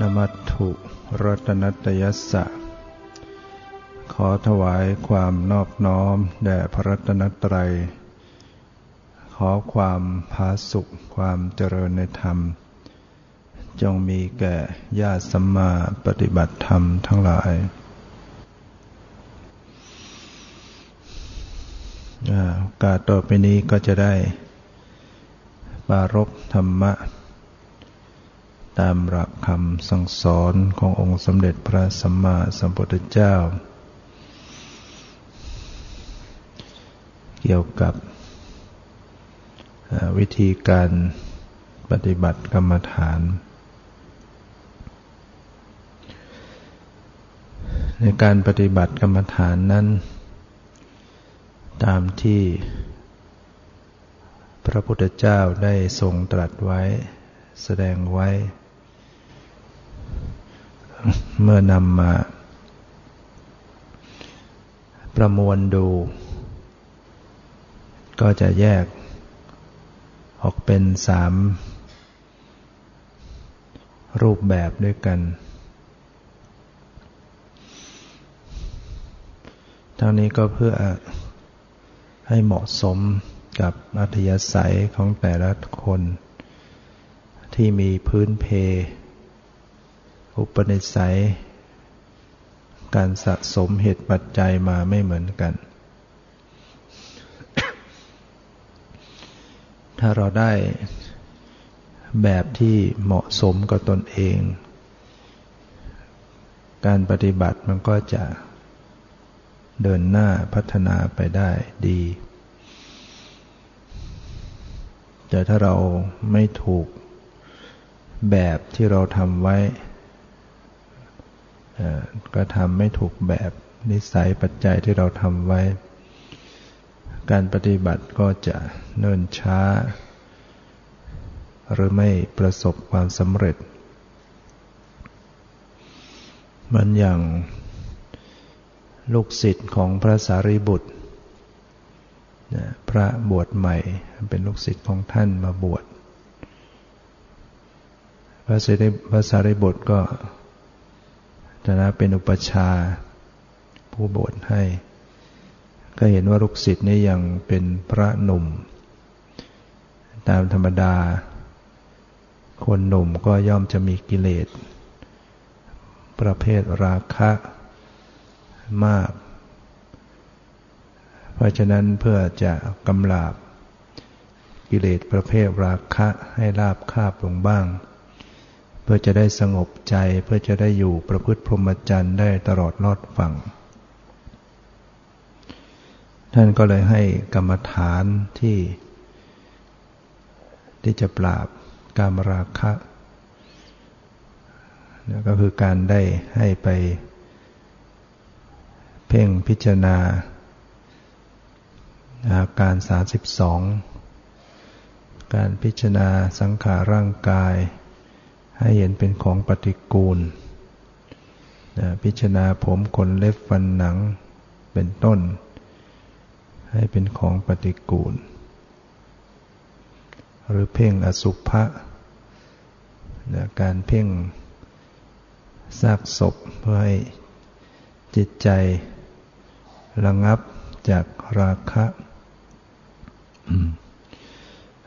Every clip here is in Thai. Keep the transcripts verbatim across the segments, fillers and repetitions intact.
นมัตถุรัตนัตยัสสะขอถวายความนอบน้อมแด่พระรัตนตรัยขอความผาสุกความเจริญในธรรมจงมีแก่ญาติสัมมาปฏิบัติธรรมทั้งหลายโอกาสต่อไปนี้ก็จะได้ปารภธรรมะตามหลักคำสั่งสอนขององค์สมเด็จพระสัมมาสัมพุทธเจ้าเกี่ยวกับวิธีการปฏิบัติกรรมฐานในการปฏิบัติกรรมฐานนั้นตามที่พระพุทธเจ้าได้ทรงตรัสไว้แสดงไว้เมื่อนำมาประมวลดูก็จะแยกออกเป็นสามรูปแบบด้วยกันทั้งนี้ก็เพื่อให้เหมาะสมกับอัธยาศัยของแต่ละคนที่มีพื้นเพอุปนิสัยการสะสมเหตุปัจจัยมาไม่เหมือนกัน ถ้าเราได้แบบที่เหมาะสมกับตนเองการปฏิบัติมันก็จะเดินหน้าพัฒนาไปได้ดีแต่ถ้าเราไม่ถูกแบบที่เราทำไว้ก็ทำไม่ถูกแบบนิสัยปัจจัยที่เราทำไว้การปฏิบัติก็จะเนิ่นช้าหรือไม่ประสบความสำเร็จมันอย่างลูกศิษย์ของพระสารีบุตรพระบวชใหม่เป็นลูกศิษย์ของท่านมาบวชพระสารีบุตรก็ฐานะเป็นอุปชฌาย์ผู้บวชให้ก็เห็นว่าลูกศิษย์นี่ยังเป็นพระหนุ่มตามธรรมดาคนหนุ่มก็ย่อมจะมีกิเลสประเภทราคะมากเพราะฉะนั้นเพื่อจะกำราบกิเลสประเภทราคะให้ราบคาบลงบ้างเพื่อจะได้สงบใจเพื่อจะได้อยู่ประพฤติพรหมจรรย์ได้ตลอดรอดฝั่งท่านก็เลยให้กรรมฐานที่ที่จะปราบกามราคะนั่นก็คือการได้ให้ไปเพ่งพิจารณาอาการสามสิบสองการพิจารณาสังขารร่างกายให้เห็นเป็นของปฏิกูลนะพิจารณาผมขนเล็บฟันหนังเป็นต้นให้เป็นของปฏิกูลหรือเพ่งอสุภะนะการเพ่งซากศพเพื่อให้จิตใจระงับจากราคะ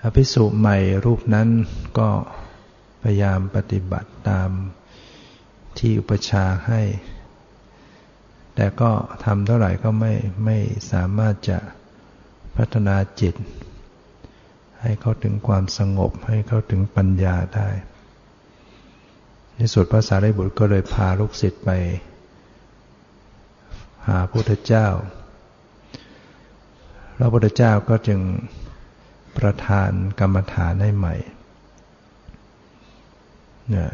อภิสุใหม่รูปนั้นก็พยายามปฏิบัติตามที่อุปชฌาย์ให้แต่ก็ทำเท่าไหร่ก็ไม่ไม่สามารถจะพัฒนาจิตให้เข้าถึงความสงบให้เข้าถึงปัญญาได้ในสุดพระสารีบุตรก็เลยพาลูกศิษย์ไปหาพระพุทธเจ้าพระพุทธเจ้าก็จึงประทานกรรมฐานให้ใหม่นะ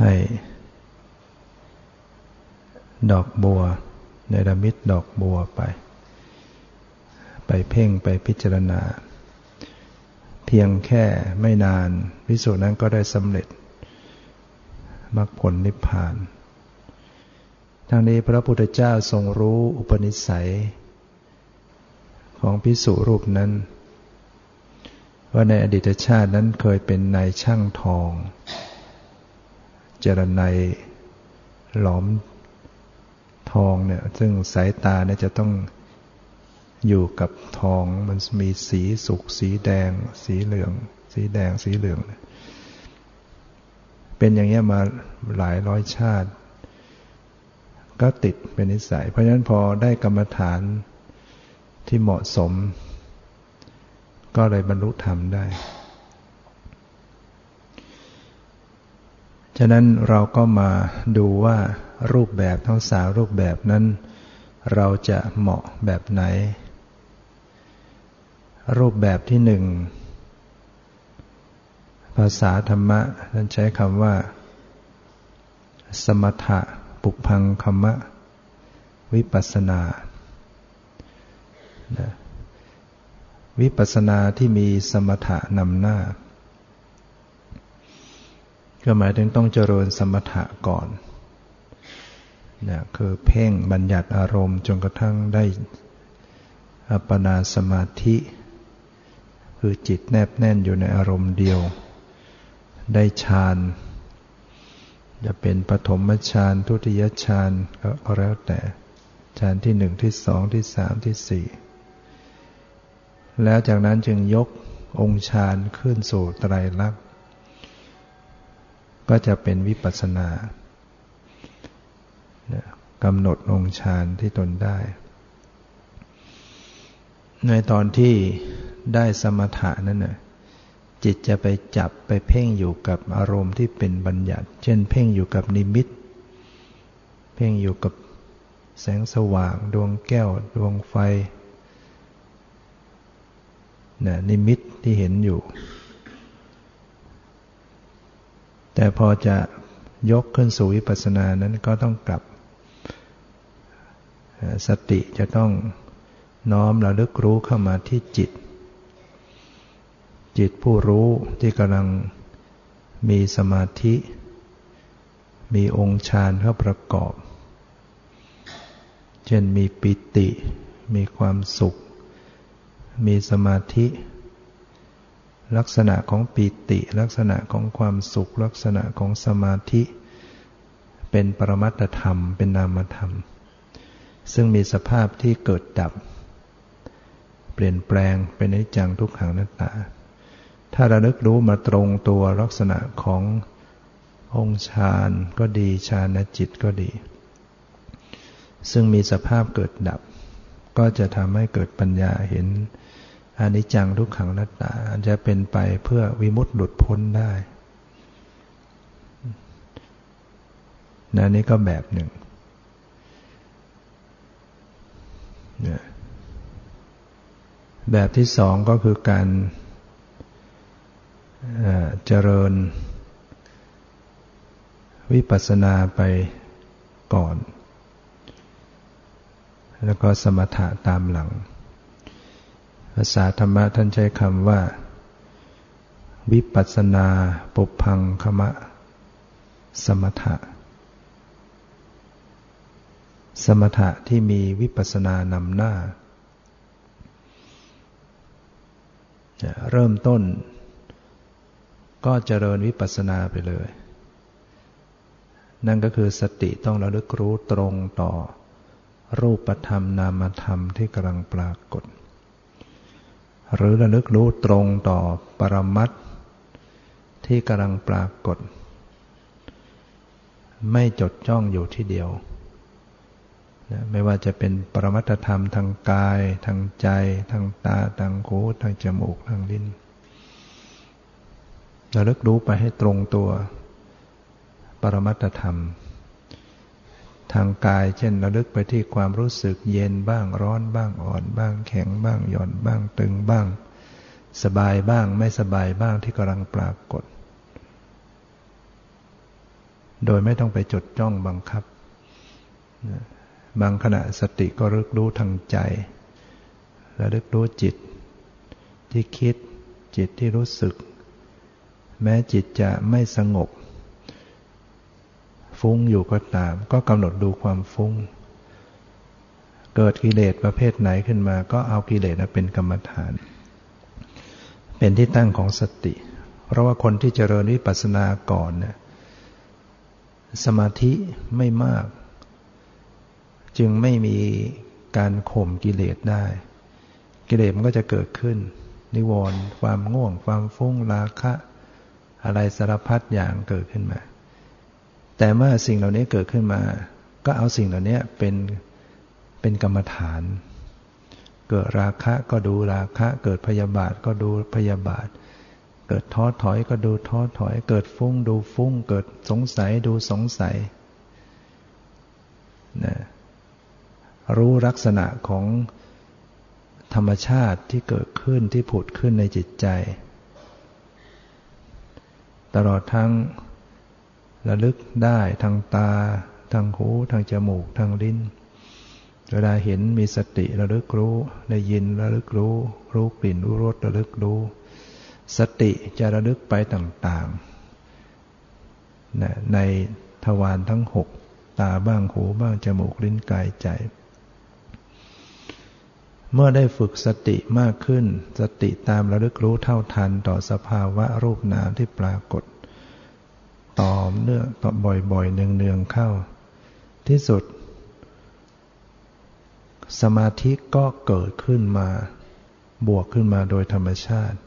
ให้ดอกบัวเนรมิตดอกบัวไปไปเพ่งไปพิจารณาเพียงแค่ไม่นานภิกษุนั้นก็ได้สำเร็จมรรคผลนิพพานทั้งนี้พระพุทธเจ้าทรงรู้อุปนิสัยของภิกษุรูปนั้นว่าในอดีตชาตินั้นเคยเป็นนายช่างทอง จรนัยหลอมทองเนี่ยซึ่งสายตาเนี่ยจะต้องอยู่กับทองมันมีสีสุกสีแดงสีเหลืองสีแดงสีเหลืองเป็นอย่างเงี้ยมาหลายร้อยชาติก็ติดเป็นนิสัยเพราะฉะนั้นพอได้กรรมฐานที่เหมาะสมก็เลยบรรลุธรรมได้ฉะนั้นเราก็มาดูว่ารูปแบบทั้งสามรูปแบบนั้นเราจะเหมาะแบบไหนรูปแบบที่หนึ่งภาษาธรรมะนั้นใช้คำว่าสมถะปุพพังคัมมะวิปัสสนาวิปัสสนาที่มีสมถะนำหน้าก็หมายถึงต้องเจริญสมถะก่อนนะคือเพ่งบัญญัติอารมณ์จนกระทั่งได้อัปปนาสมาธิคือจิตแนบแน่นอยู่ในอารมณ์เดียวได้ฌานจะเป็นปฐมฌานทุติยฌานก็แล้วแต่ฌานที่หนึ่งที่สองที่สามที่สี่แล้วจากนั้นจึงยกองค์ฌานขึ้นสู่ไตรลักษณ์ก็จะเป็นวิปัสสนากำหนดองค์ฌานที่ตนได้ในตอนที่ได้สมถะนั้นน่ะจิตจะไปจับไปเพ่งอยู่กับอารมณ์ที่เป็นบัญญัติเช่นเพ่งอยู่กับนิมิตเพ่งอยู่กับแสงสว่างดวงแก้วดวงไฟน่ะนิมิตที่เห็นอยู่แต่พอจะยกขึ้นสู่วิปัสสนานั้นก็ต้องกลับสติจะต้องน้อมระลึกรู้เข้ามาที่จิตจิตผู้รู้ที่กำลังมีสมาธิมีองค์ฌานเข้าประกอบเช่นมีปิติมีความสุขมีสมาธิลักษณะของปิติลักษณะของความสุขลักษณะของสมาธิเป็นปรมัตถธรรมเป็นนามธรรมซึ่งมีสภาพที่เกิดดับเปลี่ยนแปลงเป็นอนิจจังทุกขังอนัตตาถ้าระลึกรู้มาตรงตัวลักษณะขององค์ฌานก็ดีฌานจิตก็ดีซึ่งมีสภาพเกิดดับก็จะทำให้เกิดปัญญาเห็นอนิจจังทุกขังอนัตตาจะเป็นไปเพื่อวิมุตติหลุดพ้นได้นะนี่ก็แบบหนึ่งนะแบบที่สองก็คือการเจริญวิปัสสนาไปก่อนแล้วก็สมถะตามหลังภาษาธรรมะท่านใช้คำว่าวิปัสสนาปุพพังคัมมะสมถะสมถะที่มีวิปัสสนานำหน้าเริ่มต้นก็เจริญวิปัสสนาไปเลยนั่นก็คือสติต้องระลึกรู้ตรงต่อรูปธรรมนามธรรมที่กำลังปรากฏหรือระลึกรู้ตรงต่อปรมัตถ์ที่กำลังปรากฏไม่จดจ้องอยู่ที่เดียวนะไม่ว่าจะเป็นปรมัตถธรรมทางกายทางใจทางตาทางหูทางจมูกทางลิ้นระลึกรู้ไปให้ตรงตัวปรมัตถธรรมทางกายเช่นระลึกไปที่ความรู้สึกเย็นบ้างร้อนบ้างอ่อนบ้างแข็งบ้างหย่อนบ้างตึงบ้างสบายบ้างไม่สบายบ้างที่กำลังปรากฏโดยไม่ต้องไปจดจ้องบังคับบางขณะสติก็ระลึกรู้ทางใจระลึกรู้จิตที่คิดจิตที่รู้สึกแม้จิตจะไม่สงบฟุ้งอยู่ก็ตามก็กำหนดดูความฟุ้งเกิดกิเลสประเภทไหนขึ้นมาก็เอากิเลสนั้นเป็นกรรมฐานเป็นที่ตั้งของสติเพราะว่าคนที่เจริญวิปัสสนาก่อนเนี่ย สมาธิไม่มากจึงไม่มีการข่มกิเลสได้กิเลสมันก็จะเกิดขึ้นนิวรณ์ความง่วงความฟุ้งราคะอะไรสารพัดอย่างเกิดขึ้นมาแต่เมื่อสิ่งเหล่านี้เกิดขึ้นมาก็เอาสิ่งเหล่านี้เป็นเป็นกรรมฐานเกิดราคะก็ดูราคะเกิดพยาบาทก็ดูพยาบาทเกิดท้อถอยก็ดูท้อถอยเกิดฟุ้งดูฟุ้งเกิดสงสัยดูสงสัยนะรู้ลักษณะของธรรมชาติที่เกิดขึ้นที่ผุดขึ้นในจิตใจตลอดทั้งระลึกได้ทางตาทางหูทางจมูกทางลิ้นเวลาเห็นมีสติระลึกรู้ได้ยินระลึกรู้รู้กลิ่นรู้รสระลึกรู้สติจะระลึกไปต่างๆนะในทวารทั้งหกตาบ้างหูบ้างจมูกลิ้นกายใจเมื่อได้ฝึกสติมากขึ้นสติตามระลึกรู้เท่าทันต่อสภาวะรูปนามที่ปรากฏต่อเนื่องต่อบ่อยๆเนืองๆเข้าที่สุดสมาธิก็เกิดขึ้นมาบวกขึ้นมาโดยธรรมชาติ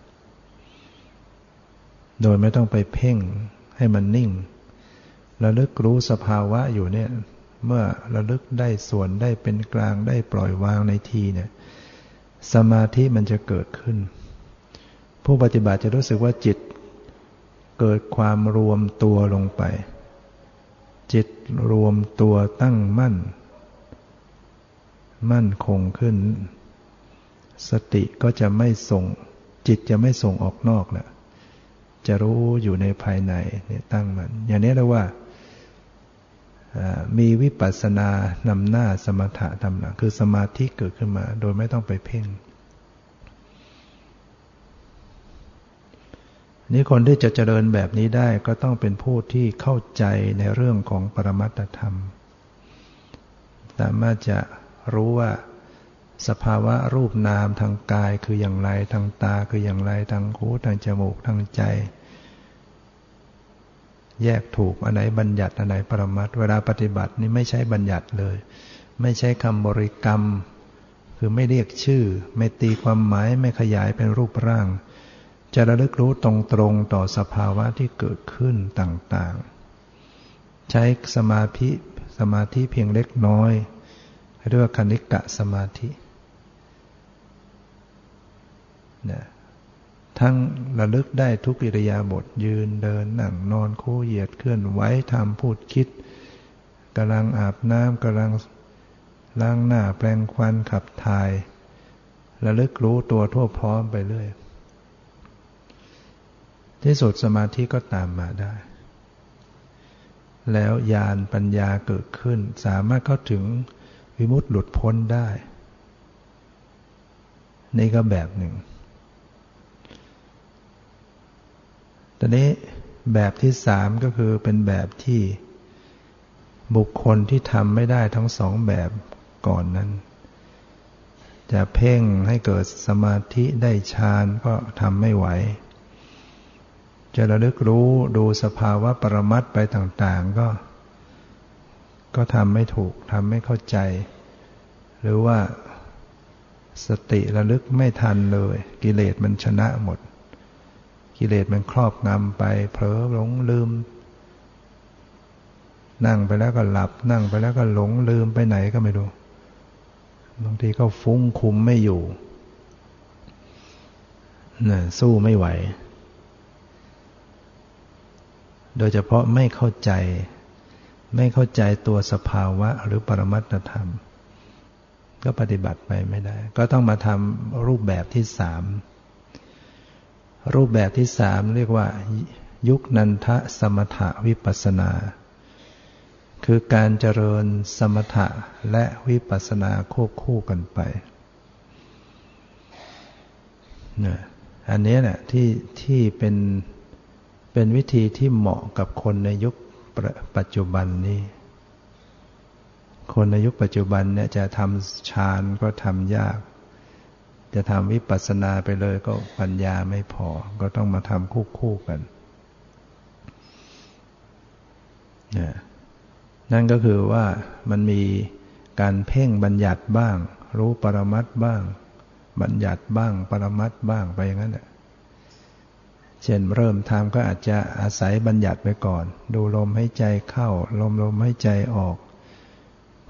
โดยไม่ต้องไปเพ่งให้มันนิ่งระลึกรู้สภาวะอยู่เนี่ยเมื่อระลึกได้ส่วนได้เป็นกลางได้ปล่อยวางในทีเนี่ยสมาธิมันจะเกิดขึ้นผู้ปฏิบัติจะรู้สึกว่าจิตเกิดความรวมตัวลงไปจิตรวมตัวตั้งมั่นมั่นคงขึ้นสติก็จะไม่ส่งจิตจะไม่ส่งออกนอกแล้วจะรู้อยู่ในภายในเนี่ยตั้งมันอย่างนี้แล้วว่ามีวิปัสสนานำหน้าสมถะทำหลังคือสมาธิเกิดขึ้นมาโดยไม่ต้องไปเพ่งนี่คนที่จะเจริญแบบนี้ได้ก็ต้องเป็นผู้ที่เข้าใจในเรื่องของปรมัตถธรรมสามารถจะรู้ว่าสภาวะรูปนามทางกายคืออย่างไรทางตาคืออย่างไรทางหูทางจมูกทางใจแยกถูกอันไหนบัญญัติอันไหนปรมัตถ์เวลาปฏิบัตินี่ไม่ใช่บัญญัติเลยไม่ใช่คำบริกรรมคือไม่เรียกชื่อไม่ตีความหมายไม่ขยายเป็นรูปร่างจะระลึกรู้ตรงตรงต่อสภาวะที่เกิดขึ้นต่างๆใช้สมาธิสมาธิเพียงเล็กน้อยเรียกว่าคณิกะสมาธินะทั้งระลึกได้ทุกอิริยาบถยืนเดินนั่งนอนคู่เหยียดเคลื่อนไหวทำพูดคิดกำลังอาบน้ำกำลังล้างหน้าแปรงควันขับถ่ายระลึกรู้ตัวทั่วพร้อมไปเรื่อยที่สุดสมาธิก็ตามมาได้แล้วญาณปัญญาเกิดขึ้นสามารถเข้าถึงวิมุตติหลุดพ้นได้นี่ก็แบบหนึ่งตอนนี้แบบที่สามก็คือเป็นแบบที่บุคคลที่ทำไม่ได้ทั้งสองแบบก่อนนั้นจะเพ่งให้เกิดสมาธิได้ฌานก็ทำไม่ไหวจะระลึกรู้ดูสภาวะปรมัตถ์ไปต่างๆก็ก็ทำไม่ถูกทำไม่เข้าใจหรือว่าสติระลึกไม่ทันเลยกิเลสมันชนะหมดกิเลสมันครอบงำไปเผลอหลงลืมนั่งไปแล้วก็หลับนั่งไปแล้วก็หลงลืมไปไหนก็ไม่รู้บางทีก็ฟุ้งคุมไม่อยู่น่ะสู้ไม่ไหวโดยเฉพาะไม่เข้าใจไม่เข้าใจตัวสภาวะหรือปรมัตถธรรมก็ปฏิบัติไปไม่ได้ก็ต้องมาทำรูปแบบที่สามรูปแบบที่สามเรียกว่ายุคนันทะสมถะวิปัสสนาคือการเจริญสมถะและวิปัสสนาควบคู่กันไปเนี่ยอันนี้แหละที่ที่เป็นเป็นวิธีที่เหมาะกับคนในยุคปัจจุบันนี้คนในยุคปัจจุบันเนี่ยจะทำฌานก็ทำยากจะทำวิปัสสนาไปเลยก็ปัญญาไม่พอก็ต้องมาทำคู่ๆกัน นั่นก็คือว่ามันมีการเพ่งบัญญัติบ้างรู้ปรมัตถ์บ้างบัญญัติบ้างปรมัตถ์บ้างไปอย่างนั้นเช่นเริ่มทำก็อาจจะอาศัยบัญญัติไปก่อนดูลมหายใจเข้าลมลมหายใจออก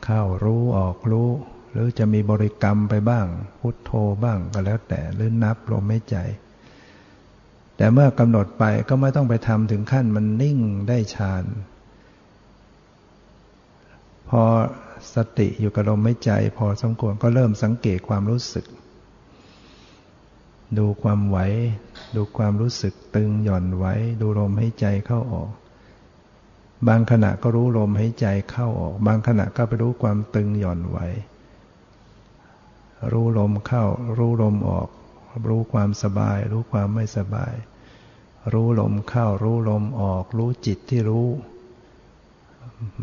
เข้ารู้ออกรู้หรือจะมีบริกรรมไปบ้างพุทโธบ้างก็แล้วแต่หรือนับลมหายใจแต่เมื่อกำหนดไปก็ไม่ต้องไปทำถึงขั้นมันนิ่งได้ฌานพอสติอยู่กับลมหายใจพอสมควรก็เริ่มสังเกตความรู้สึกดูความไหวดูความรู้สึกตึงหย่อนไหวดูลมหายใจเข้าออกบางขณะก็รู้ลมหายใจเข้าออกบางขณะก็ไปรู้ความตึงหย่อนไหวรู้ลมเข้ารู้ลมออกรู้ความสบายรู้ความไม่สบายรู้ลมเข้ารู้ลมออกรู้จิตที่รู้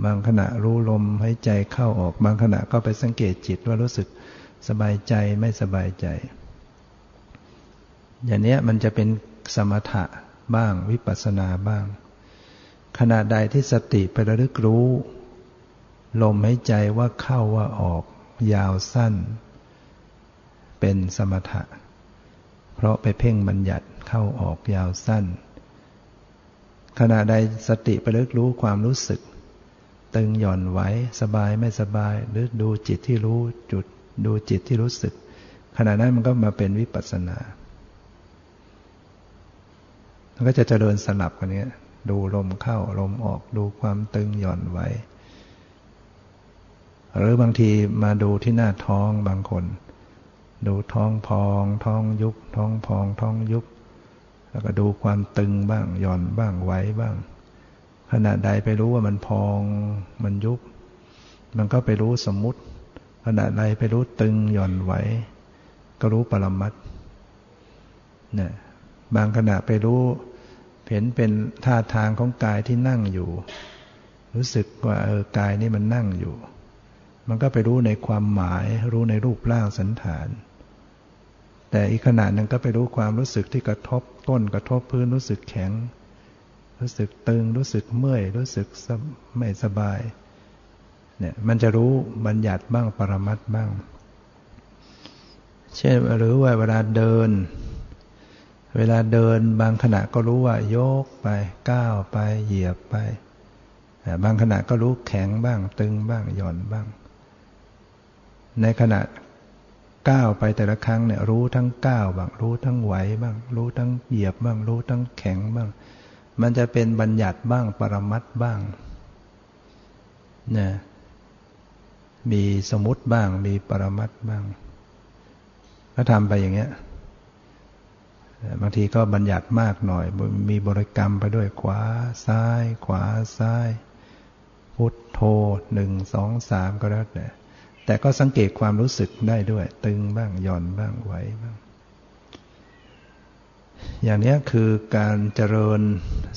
บางขณะรู้ลมหายใจเข้าออกบางขณะก็ไปสังเกตจิตว่ารู้สึกสบายใจไม่สบายใจอย่างนี้มันจะเป็นสมถะบ้างวิปัสสนาบ้างขณะใดที่สติไประลึกรู้ลมหายใจว่าเข้าว่าออกยาวสั้นเป็นสมถะเพราะไปเพ่งบัญญัติเข้าออกยาวสั้นขณะใดสติไประลึกรู้ความรู้สึกตึงหย่อนไหวสบายไม่สบายหรือดูจิตที่รู้จุดดูจิตที่รู้สึกขณะนั้นมันก็มาเป็นวิปัสสนามันก็จะเจริญสลับกันเนี้ยดูลมเข้าลมออกดูความตึงหย่อนไหวหรือบางทีมาดูที่หน้าท้องบางคนดูท้องพองท้องยุบท้องพองท้องยุบแล้วก็ดูความตึงบ้างหย่อนบ้างไหวบ้างขณะใดไปรู้ว่ามันพองมันยุบมันก็ไปรู้สมมุติขณะใดไปรู้ตึงหย่อนไหวก็รู้ปรมัตถ์เนี่ยบางขณะไปรู้เห็นเป็นท่าทางของกายที่นั่งอยู่รู้สึกว่าเออกายนี่มันนั่งอยู่มันก็ไปรู้ในความหมายรู้ในรูปร่างสันฐานแต่อีกขณะหนึ่งก็ไปรู้ความรู้สึกที่กระทบก้นกระทบพื้นรู้สึกแข็งรู้สึกตึงรู้สึกเมื่อยรู้สึกไม่สบายเนี่ยมันจะรู้บัญญัติบ้างปรมัตถ์บ้างเช่นหรือว่าเวลาเดินเวลาเดินบางขณะก็รู้ว่ายกไปก้าวไปเหยียบไปบางขณะก็รู้แข็งบ้างตึงบ้างหย่อนบ้างในขณะก้าวไปแต่ละครั้งเนี่ยรู้ทั้งก้าวบ้างรู้ทั้งไหวบ้างรู้ทั้งเหยียบบ้างรู้ทั้งแข็งบ้างมันจะเป็นบัญญัติบ้างปรมัตถ์บ้างนะมีสมมุติบ้างมีปรมัตถ์บ้างก็ทำไปอย่างเงี้ยบางทีก็บัญญัติมากหน่อยมีบริกรรมไปด้วยขวาซ้ายขวาซ้ายพุทโธหนึ่งสองสามก็แล้วแต่แต่ก็สังเกตความรู้สึกได้ด้วยตึงบ้างหย่อนบ้างไหวบ้างอย่างนี้คือการเจริญ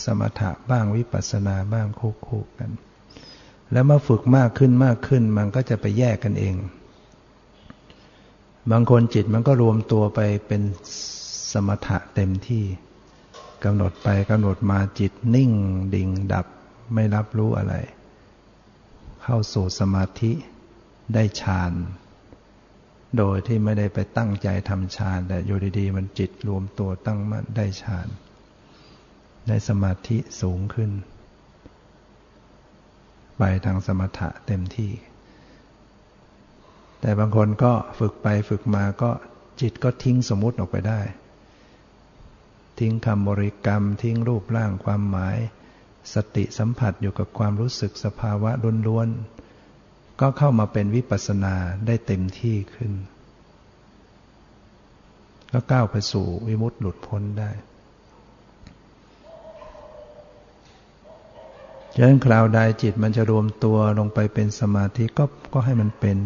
สมถะบ้างวิปัสสนาบ้างคู่ๆกันแล้วมาฝึกมากขึ้นมากขึ้นมันก็จะไปแยกกันเองบางคนจิตมันก็รวมตัวไปเป็นสมถะเต็มที่กำหนดไปกำหนดมาจิตนิ่งดิ่งดับไม่รับรู้อะไรเข้าสู่สมาธิได้ฌานโดยที่ไม่ได้ไปตั้งใจทำฌานแต่อยู่ดีๆมันจิตรวมตัวตั้งมั่นได้ฌานได้สมาธิสูงขึ้นไปทางสมถะเต็มที่แต่บางคนก็ฝึกไปฝึกมาก็จิตก็ทิ้งสมมุติออกไปได้ทิ้งคำบริกรรมทิ้งรูปร่างความหมายสติสัมผัสอยู่กับความรู้สึกสภาวะล้วนๆก็เข้ามาเป็นวิปัสสนาได้เต็มที่ขึ้นก็ก้าวไปสู่วิมุตติหลุดพ้นได้ฉะนั้นคราวใดจิตมันจะรวมตัวลงไปเป็นสมาธิก็ก็ให้มันเป็น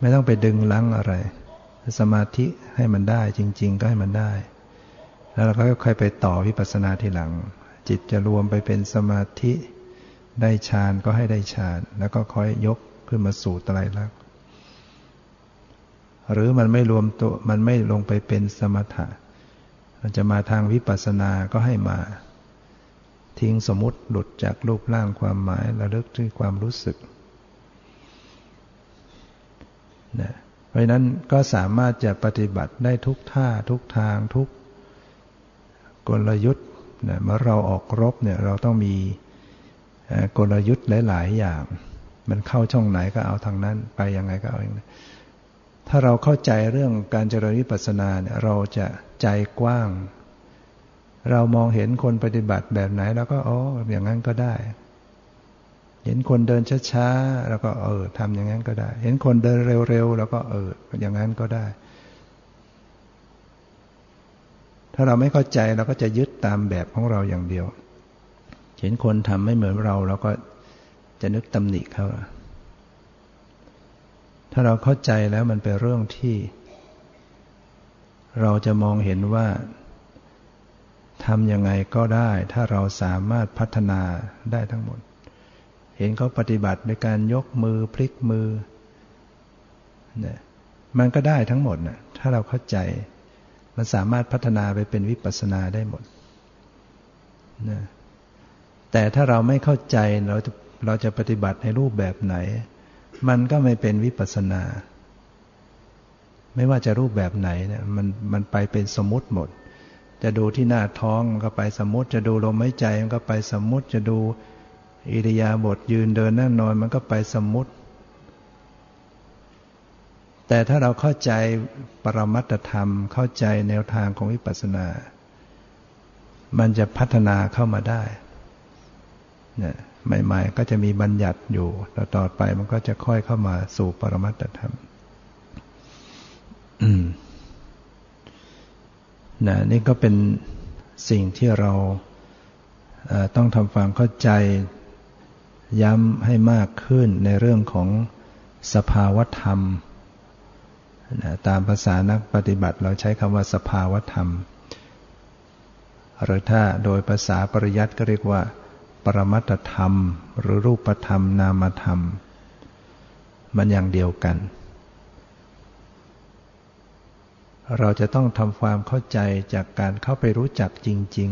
ไม่ต้องไปดึงรั้งอะไรสมาธิให้มันได้จริงๆก็ให้มันได้แล้วเราก็ค่อยไปต่อวิปัสสนาทีหลังจิตจะรวมไปเป็นสมาธิได้ฌานก็ให้ได้ฌานแล้วก็ค่อยยกขึ้นมาสู่ไตรลักษณ์หรือมันไม่รวมตัวมันไม่ลงไปเป็นสมถะมันจะมาทางวิปัสสนาก็ให้มา ทิ้งสมมุติหลุดจากรูปร่างความหมายระลึกที่ความรู้สึกนะเพราะฉะนั้นก็สามารถจะปฏิบัติได้ทุกท่าทุกทางทุกกลยุทธ์นะเมื่อเราออกรบเนี่ยเราต้องมีกลยุทธ์หลายๆอย่างมันเข้าช่องไหนก็เอาทางนั้นไปยังไงก็เอาอย่างนั้นถ้าเราเข้าใจเรื่องการเจริญวิปัสสนาเนี่ยเราจะใจกว้างเรามองเห็นคนปฏิบัติแบบไหนแล้วก็อ๋ออย่างนั้นก็ได้เห็นคนเดินช้าๆแล้วก็เออทำอย่างนั้นก็ได้เห็นคนเดินเร็วๆแล้วก็เอออย่างนั้นก็ได้ถ้าเราไม่เข้าใจเราก็จะยึดตามแบบของเราอย่างเดียวเห็นคนทำไม่เหมือนเราเราก็จะนึกตำหนิเขาถ้าเราเข้าใจแล้วมันเป็นเรื่องที่เราจะมองเห็นว่าทำยังไงก็ได้ถ้าเราสามารถพัฒนาได้ทั้งหมดเห็นเขาปฏิบัติในการยกมือพลิกมือเนี่ยมันก็ได้ทั้งหมดนะถ้าเราเข้าใจมันสามารถพัฒนาไปเป็นวิปัสสนาได้หมดนะแต่ถ้าเราไม่เข้าใจเราจะเราจะปฏิบัติในรูปแบบไหนมันก็ไม่เป็นวิปัสสนาไม่ว่าจะรูปแบบไหนเนี่ยมันมันไปเป็นสมมุติหมดจะดูที่หน้าท้องมันก็ไปสมมุติจะดูลมหายใจมันก็ไปสมมุติจะดูอิริยาบถยืนเดินนั่งนอนมันก็ไปสมมุติแต่ถ้าเราเข้าใจปรมัตถธรรมเข้าใจแนวทางของวิปัสสนามันจะพัฒนาเข้ามาได้เนี่ยใหม่ๆก็จะมีบัญญัติอยู่ต่อๆไปมันก็จะค่อยเข้ามาสู่ปรมัตถธรรม นะนี่ก็เป็นสิ่งที่เราต้องทำความเข้าใจย้ำให้มากขึ้นในเรื่องของสภาวธรรมนะตามภาษานักปฏิบัติเราใช้คำว่าสภาวธรรมหรือถ้าโดยภาษาปริยัติก็เรียกว่าปรมัตถธรรมหรือรูปธรรมนามธรรมมันอย่างเดียวกันเราจะต้องทำความเข้าใจจากการเข้าไปรู้จักจริง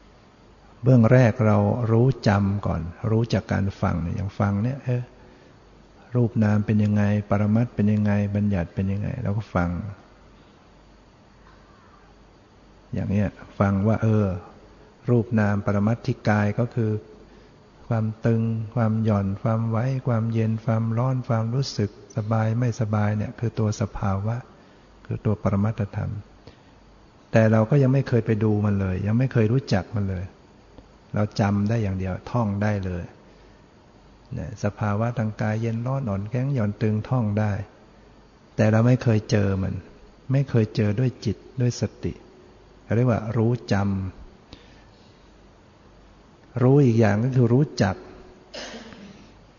ๆเบื้องแรกเรารู้จำก่อนรู้จากการฟังอย่างฟังเนี่ยเออรูปนามเป็นยังไงปรมัตถ์เป็นยังไงบัญญัติเป็นยังไงเราก็ฟังอย่างเนี้ยฟังว่าเออรูปนามปรมัตถ์ที่กายก็คือความตึงความหย่อนความไว้ความเย็นความร้อนความรู้สึกสบายไม่สบายเนี่ยคือตัวสภาวะคือตัวปรมัตถธรรมแต่เราก็ยังไม่เคยไปดูมันเลยยังไม่เคยรู้จักมันเลยเราจำได้อย่างเดียวท่องได้เลยเนี่ยสภาวะทางกายเย็นร้อนอ่อนแข็งหย่อนตึงท่องได้แต่เราไม่เคยเจอมันไม่เคยเจอด้วยจิตด้วยสติเรียกว่ารู้จำรู้อีกอย่างก็คือรู้จัก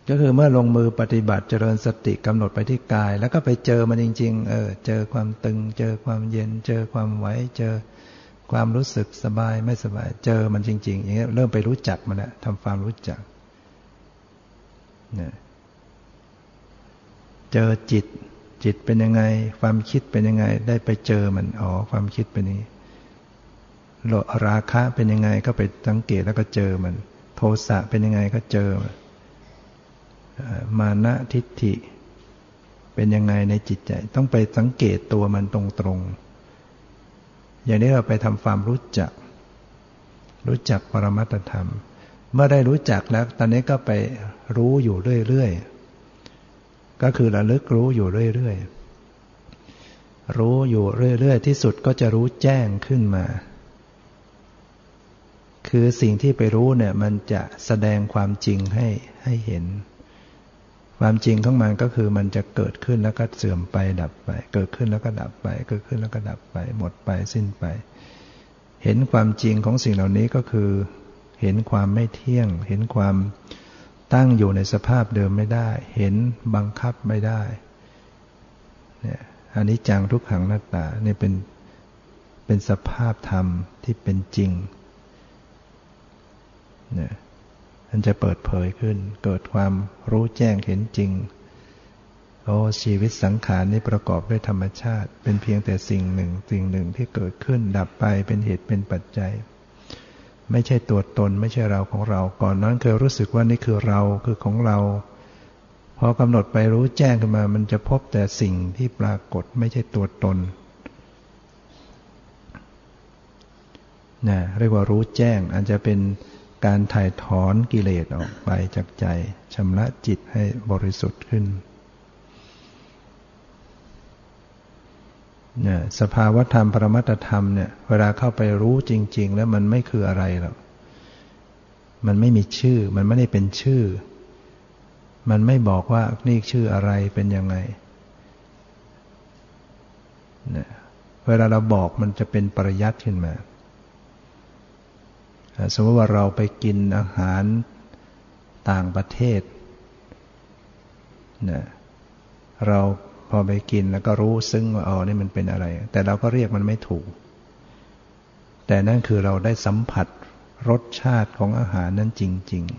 ก็คือเมื่อลงมือปฏิบัติเจริญสติกำหนดไปที่กายแล้วก็ไปเจอมันจริงๆเออเจอความตึงเจอความเย็นเจอความไหวเจอความรู้สึกสบายไม่สบายเจอมันจริงๆอย่างเงี้ยเริ่มไปรู้จักมันแล้วทำความรู้จักเนี่ยเจอจิตจิตเป็นยังไงความคิดเป็นยังไงได้ไปเจอมันอ๋อความคิดเป็นนี้ราคะเป็นยังไงก็ไปสังเกตแล้วก็เจอมันโทสะเป็นยังไงก็เจอมันมานะทิฏฐิเป็นยังไงในจิตใจต้องไปสังเกตตัวมันตรงๆอย่างนี้เราไปทำความรู้จักรู้จักปรมัตถธรรมเมื่อได้รู้จักแล้วตอนนี้ก็ไปรู้อยู่เรื่อยๆก็คือระลึกรู้อยู่เรื่อยๆรู้อยู่เรื่อยๆที่สุดก็จะรู้แจ้งขึ้นมาคือสิ่งที่ไปรู้เนี่ยมันจะแสดงความจริงให้ให้เห็นความจริงของมันก็คือมันจะเกิดขึ้นแล้วก็เสื่อมไปดับไปเกิดขึ้นแล้วก็ดับไปเกิดขึ้นแล้วก็ดับไปหมดไปสิ้นไปเห็นความจริงของสิ่งเหล่านี้ก็คือเห็นความไม่เที่ยงเห็นความตั้งอยู่ในสภาพเดิมไม่ได้เห็นบังคับไม่ได้เนี่ยอนิจจังทุกขังอนัตตานี่เป็นเป็นสภาพธรรมที่เป็นจริงเนี่ยมันจะเปิดเผยขึ้นเกิดความรู้แจ้งเห็นจริงโอ้ชีวิตสังขารนี้ประกอบด้วยธรรมชาติเป็นเพียงแต่สิ่งหนึ่งสิ่งหนึ่งที่เกิดขึ้นดับไปเป็นเหตุเป็นปัจจัย ไม่ใช่ตัวตนไม่ใช่เราของเราก่อนนั้นเคยรู้สึกว่านี่คือเราคือของเราพอกำหนดไปรู้แจ้งขึ้นมามันจะพบแต่สิ่งที่ปรากฏไม่ใช่ตัวตนนะเรียกว่ารู้แจ้งอันจะเป็นการถ่ายถอนกิเลสออกไปจากใจชำระจิตให้บริสุทธิ์ขึ้นนะสภาวธรรมปรมัตถธรรมเนี่ยเวลาเข้าไปรู้จริงๆแล้วมันไม่คืออะไรหรอกมันไม่มีชื่อมันไม่ได้เป็นชื่อมันไม่บอกว่านี่ชื่ออะไรเป็นยังไงนะเวลาเราบอกมันจะเป็นปริยัติขึ้นมาสมมติว่าเราไปกินอาหารต่างประเทศนะเราพอไปกินแล้วก็รู้ซึ้งว่าอ๋อนี่มันเป็นอะไรแต่เราก็เรียกมันไม่ถูกแต่นั่นคือเราได้สัมผัสรสชาติของอาหารนั้นจริงๆ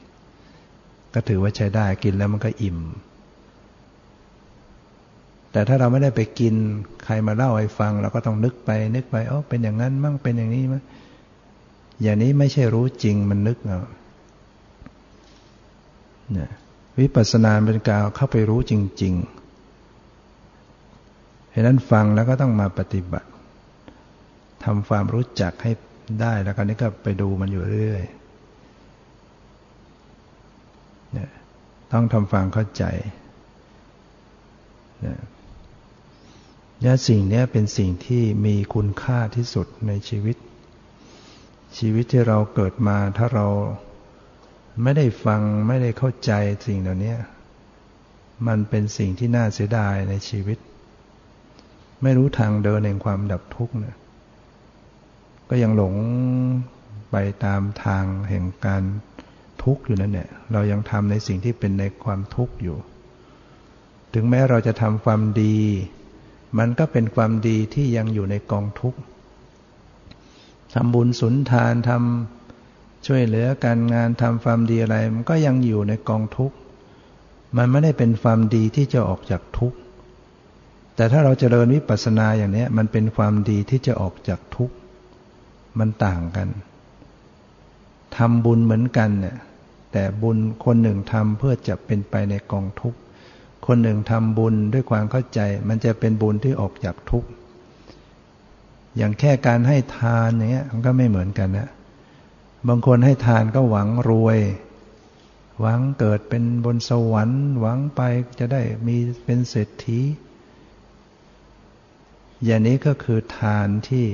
ก็ถือว่าใช้ได้กินแล้วมันก็อิ่มแต่ถ้าเราไม่ได้ไปกินใครมาเล่าให้ฟังเราก็ต้องนึกไปนึกไปอ๋อเป็นอย่างนั้นมั่งเป็นอย่างนี้มั้งอย่างนี้ไม่ใช่รู้จริงมันนึกเอานะวิปัสสนาเป็นการเข้าไปรู้จริงๆเพราะนั้นฟังแล้วก็ต้องมาปฏิบัติทำความรู้จักให้ได้แล้วก็นี้ก็ไปดูมันอยู่เรื่อยๆเนี่ยต้องทำความเข้าใจเนี่ยและสิ่งนี้เป็นสิ่งที่มีคุณค่าที่สุดในชีวิตชีวิตที่เราเกิดมาถ้าเราไม่ได้ฟังไม่ได้เข้าใจสิ่งเหล่านี้มันเป็นสิ่งที่น่าเสียดายในชีวิตไม่รู้ทางเดินแห่งความดับทุกข์นะก็ยังหลงไปตามทางแห่งการทุกข์อยู่นั่นแหละเรายังทำในสิ่งที่เป็นในความทุกข์อยู่ถึงแม้เราจะทำความดีมันก็เป็นความดีที่ยังอยู่ในกองทุกข์ทำบุญสุนทานทำช่วยเหลือการงานทำความดีอะไรมันก็ยังอยู่ในกองทุกข์มันไม่ได้เป็นความดีที่จะออกจากทุกข์แต่ถ้าเราเจริญวิปัสสนาอย่างนี้มันเป็นความดีที่จะออกจากทุกข์มันต่างกันทำบุญเหมือนกันเนี่ยแต่บุญคนหนึ่งทำเพื่อจะเป็นไปในกองทุกข์คนหนึ่งทำบุญด้วยความเข้าใจมันจะเป็นบุญที่ออกจากทุกข์อย่างแค่การให้ทานอย่างเงี้ยมันก็ไม่เหมือนกันนะบางคนให้ทานก็หวังรวยหวังเกิดเป็นบนสวรรค์หวังไปจะได้มีเป็นเศรษฐีอย่างนี้ก็คือทานที่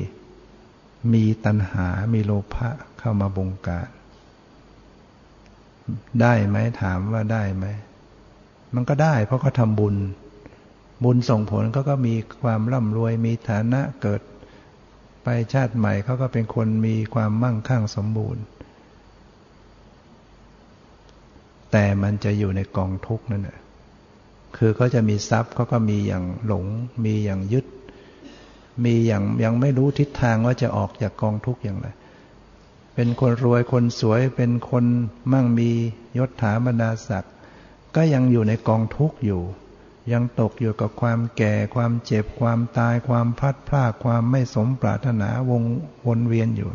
มีตัณหามีโลภะเข้ามาบงการได้ไหมถามว่าได้ไหมมันก็ได้เพราะเขาทำบุญบุญส่งผลเขาก็มีความร่ำรวยมีฐานะเกิดไปชาติใหม่เขาก็เป็นคนมีความมั่งคั่งสมบูรณ์แต่มันจะอยู่ในกองทุกข์นั่นแหละคือเขาจะมีทรัพย์เขาก็มีอย่างหลงมีอย่างยึดมีอย่างยังไม่รู้ทิศทางว่าจะออกจากกองทุกข์อย่างไรเป็นคนรวยคนสวยเป็นคนมั่งมียศถาบรรดาศักดิ์ก็ยังอยู่ในกองทุกข์อยู่ยังตกอยู่กับความแก่ความเจ็บความตายความพลัดพรากความไม่สมปรารถนาวงวนเวียนอยู่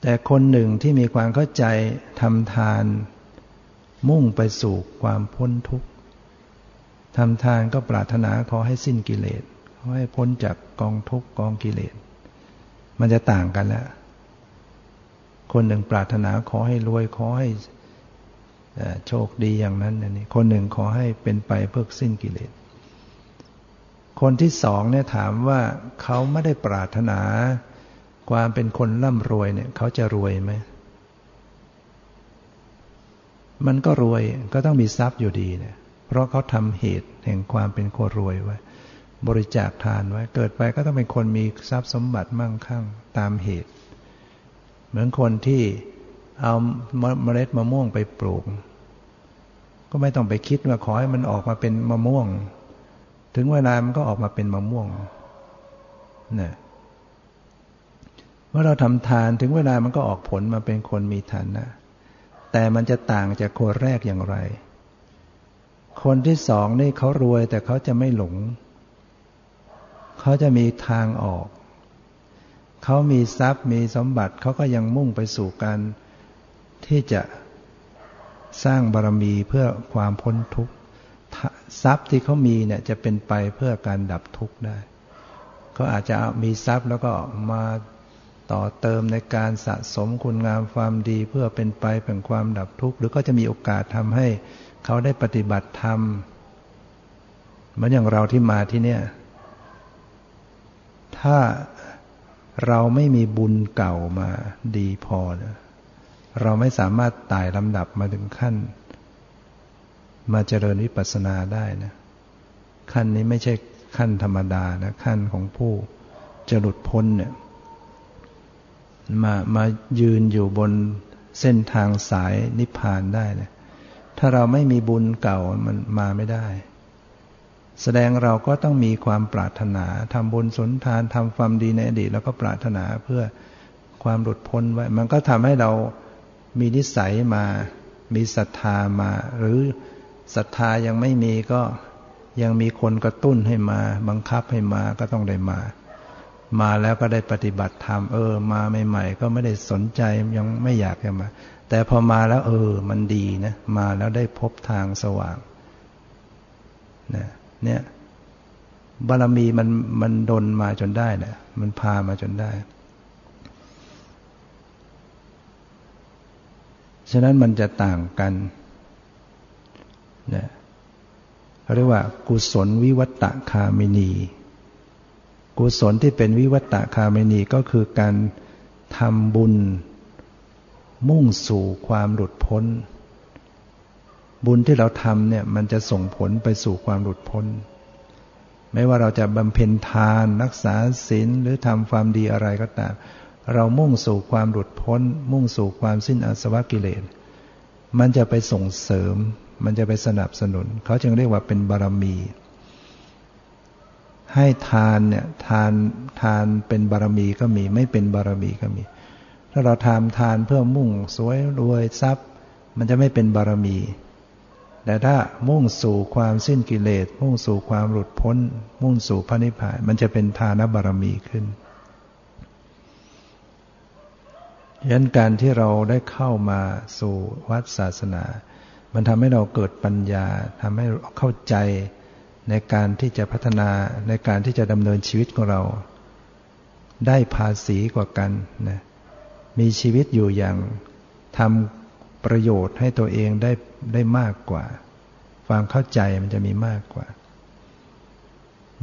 แต่คนหนึ่งที่มีความเข้าใจทำทานมุ่งไปสู่ความพ้นทุกข์ทำทานก็ปรารถนาขอให้สิ้นกิเลสขอให้พ้นจากกองทุกข์กองกิเลสมันจะต่างกันแล้วคนหนึ่งปรารถนาขอให้รวยขอให้โชคดีอย่างนั้นอย่างนี้คนหนึ่งขอให้เป็นไปเพื่อสิ้นกิเลสคนที่สองเนี่ยถามว่าเขาไม่ได้ปรารถนาความเป็นคนร่ำรวยเนี่ยเขาจะรวยไหมมันก็รวยก็ต้องมีทรัพย์อยู่ดีเนี่ยเพราะเขาทำเหตุแห่งความเป็นคนรวยไว้บริจาคทานไว้เกิดไปก็ต้องเป็นคนมีทรัพย์สมบัติมั่งคั่งตามเหตุเหมือนคนที่เอาเมล็ดมะม่วงไปปลูกก็ไม่ต้องไปคิดว่าขอให้มันออกมาเป็นมะม่วงถึงเวลามันก็ออกมาเป็นมะม่วงนะเมื่อเราทำทานถึงเวลามันก็ออกผลมาเป็นคนมีฐานะแต่มันจะต่างจากคนแรกอย่างไรคนที่สองนี่เขารวยแต่เขาจะไม่หลงเขาจะมีทางออก เขามีทรัพย์มีสมบัติเขาก็ยังมุ่งไปสู่การที่จะสร้างบารมีเพื่อความพ้นทุกข์ทรัพย์ที่เขามีเนี่ยจะเป็นไปเพื่อการดับทุกข์ได้เขาอาจจะมีทรัพย์แล้วก็มาต่อเติมในการสะสมคุณงามความดีเพื่อเป็นไปแห่งความดับทุกข์หรือก็จะมีโอกาสทำให้เขาได้ปฏิบัติธรรมเหมือนอย่างเราที่มาที่เนี่ยถ้าเราไม่มีบุญเก่ามาดีพอเราไม่สามารถไต่ลำดับมาถึงขั้นมาเจริญวิปัสสนาได้นะขั้นนี้ไม่ใช่ขั้นธรรมดานะขั้นของผู้จะหลุดพ้นเนี่ยมามายืนอยู่บนเส้นทางสายนิพพานได้นะถ้าเราไม่มีบุญเก่ามันมาไม่ได้แสดงเราก็ต้องมีความปรารถนาทำบุญสุนทานทำความดีในอดีตแล้วก็ปรารถนาเพื่อความหลุดพ้นไว้มันก็ทำให้เรามีนิสัยมามีศรัทธามาหรือศรัทธายังไม่มีก็ยังมีคนกระตุ้นให้มาบังคับให้มาก็ต้องได้มามาแล้วก็ได้ปฏิบัติธรรมเออมาใหม่ๆก็ไม่ได้สนใจยังไม่อยากจะมาแต่พอมาแล้วเออมันดีนะมาแล้วได้พบทางสว่างนะเนี่ยบารมีมันมันดลมาจนได้นะมันพามาจนได้ฉะนั้นมันจะต่างกันนะเรียกว่ากุศลวิวัตตคามินีกุศลที่เป็นวิวัตตคามินีก็คือการทำบุญมุ่งสู่ความหลุดพ้นบุญที่เราทำเนี่ยมันจะส่งผลไปสู่ความหลุดพ้นไม่ว่าเราจะบำเพ็ญทานรักษาศีลหรือทำความดีอะไรก็ตามเรามุ่งสู่ความหลุดพ้นมุ่งสู่ความสิ้นอาสวะกิเลสมันจะไปส่งเสริมมันจะไปสนับสนุนเขาจึงเรียกว่าเป็นบารมีให้ทานเนี่ยทานทานเป็นบารมีก็มีไม่เป็นบารมีก็มีถ้าเราทำทานเพื่อมุ่งสวยรวยทรัพย์มันจะไม่เป็นบารมีแต่ถ้ามุ่งสู่ความสิ้นกิเลสมุ่งสู่ความหลุดพ้นมุ่งสู่พระนิพพานมันจะเป็นทานบารมีขึ้นฉะนั้นการที่เราได้เข้ามาสู่วัดศาสนามันทำให้เราเกิดปัญญาทำให้เข้าใจในการที่จะพัฒนาในการที่จะดำเนินชีวิตของเราได้ภาษีกว่ากันนะมีชีวิตอยู่อย่างทำประโยชน์ให้ตัวเองได้ได้มากกว่าความเข้าใจมันจะมีมากกว่า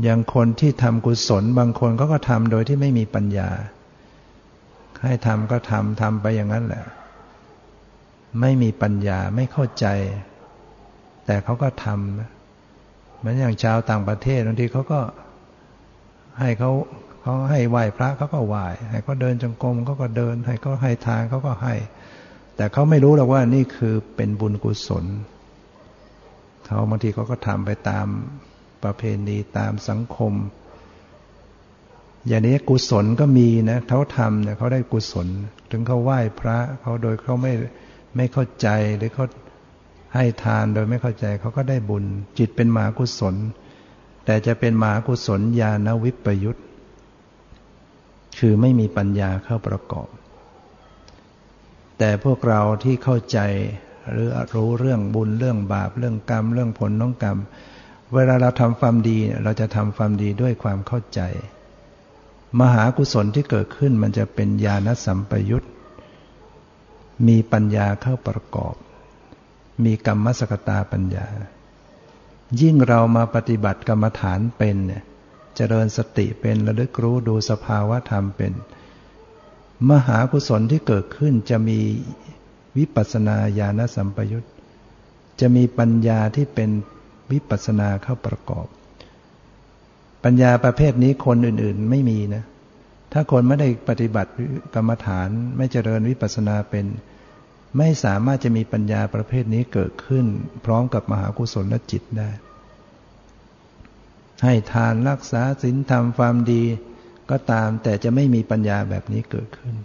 อย่างคนที่ทำกุศลบางคนเขาก็ทำโดยที่ไม่มีปัญญาให้ทำก็ทำทำไปอย่างนั้นแหละไม่มีปัญญาไม่เข้าใจแต่เขาก็ทำนะเหมือนอย่างชาวต่างประเทศบางทีเขาก็ให้เขาเขาให้ไหว้พระเขาก็ไหว้ให้เขาเดินจงกรมเขาก็เดินให้เขาให้ทานเขาก็ให้แต่เขาไม่รู้หรอกว่านี่คือเป็นบุญกุศลเขาบางทีเขาก็ทำไปตามประเพณีตามสังคมอย่างนี้กุศลก็มีนะเขาทำเนี่ยเขาได้กุศลถึงเขาไหว้พระเขาโดยเขาไม่ไม่เข้าใจหรือเขาให้ทานโดยไม่เข้าใจเขาก็ได้บุญจิตเป็นมหากุศลแต่จะเป็นมหากุศลญาณวิปยุตคือไม่มีปัญญาเข้าประกอบแต่พวกเราที่เข้าใจหรือรู้เรื่องบุญเรื่องบาปเรื่องกรรมเรื่องผลของกรรมเวลาเราทำความดีเราจะทำความดีด้วยความเข้าใจมหากุศลที่เกิดขึ้นมันจะเป็นญาณสัมปยุตมีปัญญาเข้าประกอบมีกรรมสกตาปัญญายิ่งเรามาปฏิบัติกรรมฐานเป็นเนี่ยเจริญสติเป็นระลึกรู้ดูสภาวะธรรมเป็นมหากุศลที่เกิดขึ้นจะมีวิปัสสนาญาณสัมปยุตจะมีปัญญาที่เป็นวิปัสสนาเข้าประกอบปัญญาประเภทนี้คนอื่นๆไม่มีนะถ้าคนไม่ได้ปฏิบัติกรรมฐานไม่เจริญวิปัสสนาเป็นไม่สามารถจะมีปัญญาประเภทนี้เกิดขึ้นพร้อมกับมหากุศลและจิตได้ให้ทานรักษาศีลทำความดีก็ตามแต่จะไม่มีปัญญาแบบนี้เกิดขึ้น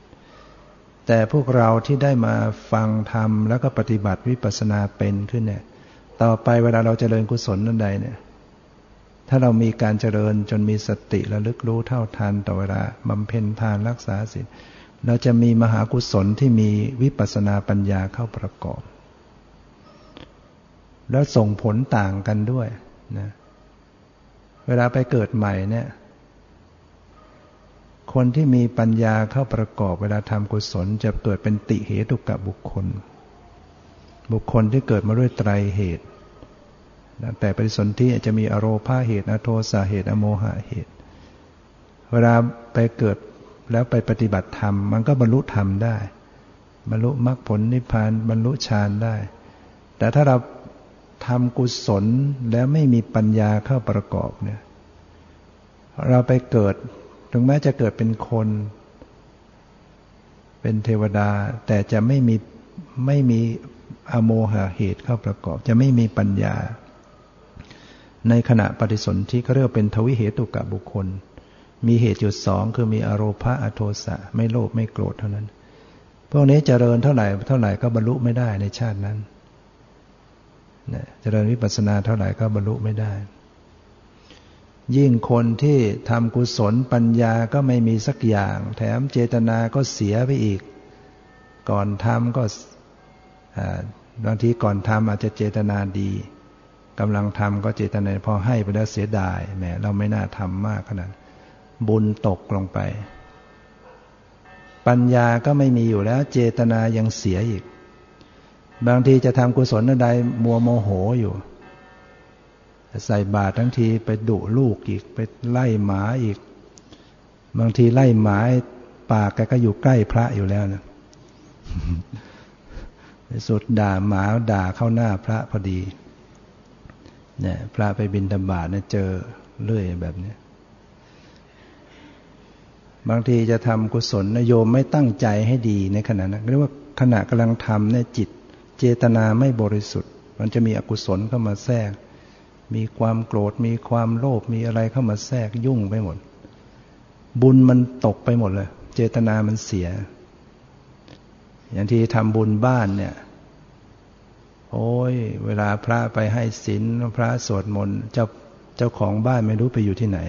แต่พวกเราที่ได้มาฟังธรรมแล้วก็ปฏิบัติวิปัสสนาเป็นขึ้นเนี่ยต่อไปเวลาเราเจริญกุศลนั่นใดเนี่ย ถ้าเรามีการเจริญจนมีสติระลึกรู้เท่าทันต่อเวลาบำเพ็ญทานรักษาศีลเราจะมีมหากุศลที่มีวิปัสสนาปัญญาเข้าประกอบแล้วส่งผลต่างกันด้วยนะเวลาไปเกิดใหม่เนี่ยคนที่มีปัญญาเข้าประกอบเวลาทำกุศลจะเกิดเป็นติเหตุกะบุคคลบุคคลที่เกิดมาด้วยไตรเหตุแต่ปฏิสนธิอาจจะมีอโรภาเหตุอโทสาเหตุอโมหะเหตุเวลาไปเกิดแล้วไปปฏิบัติธรรมมันก็บรรลุธรรมได้บรรลุมรรคผลนิพพานบรรลุฌานได้แต่ถ้าเราทำกุศลแล้วไม่มีปัญญาเข้าประกอบเนี่ยเราไปเกิดถึงแม้จะเกิดเป็นคนเป็นเทวดาแต่จะไม่มีไม่มีอโมหะเหตุเข้าประกอบจะไม่มีปัญญาในขณะปฏิสนธิเขาเรียกเป็นทวิเหตุกะบุคคลมีเหตุอยู่สองคือมีอโรภะอโทสะไม่โลภไม่โกรธเท่านั้นพวกนี้เจริญเท่าไหร่เท่าไหร่ก็บรรลุไม่ได้ในชาตินั้นนะเจริญวิปัสสนาเท่าไหร่ก็บรรลุไม่ได้ยิ่งคนที่ทำกุศลปัญญาก็ไม่มีสักอย่างแถมเจตนาก็เสียไปอีกก่อนทำก็บางทีก่อนทำอาจจะเจตนาดีกำลังทำก็เจตนาพอให้ไปแล้วเสียดายแหมเราไม่น่าทำมากขนาดบุญตกลงไปปัญญาก็ไม่มีอยู่แล้วเจตนายังเสียอีกบางทีจะทำกุศลใดมัวโมโหอยู่ใส่บาตรทั้งทีไปดุลูกอีกไปไล่หมาอีกบางทีไล่หมาปากแกก็อยู่ใกล้พระอยู่แล้วนะสุดด่าหมาด่าเข้าหน้าพระพอดีเนี่ยพระไปบิณฑบาตเนี่ยเจอเรื่อยแบบนี้บางทีจะทำกุศลโยมไม่ตั้งใจให้ดีในขณะนั้นเรียกว่าขณะกำลังทำเนี่ยจิตเจตนาไม่บริสุทธิ์มันจะมีอกุศลเข้ามาแทรกมีความโกรธมีความโลภมีอะไรเข้ามาแทรกยุ่งไปหมดบุญมันตกไปหมดเลยเจตนามันเสียอย่างที่ทำบุญบ้านเนี่ยโอ้ยเวลาพระไปให้ศีลพระสวดมนต์เจ้าเจ้าของบ้านไม่รู้ไปอยู่ที่ไหน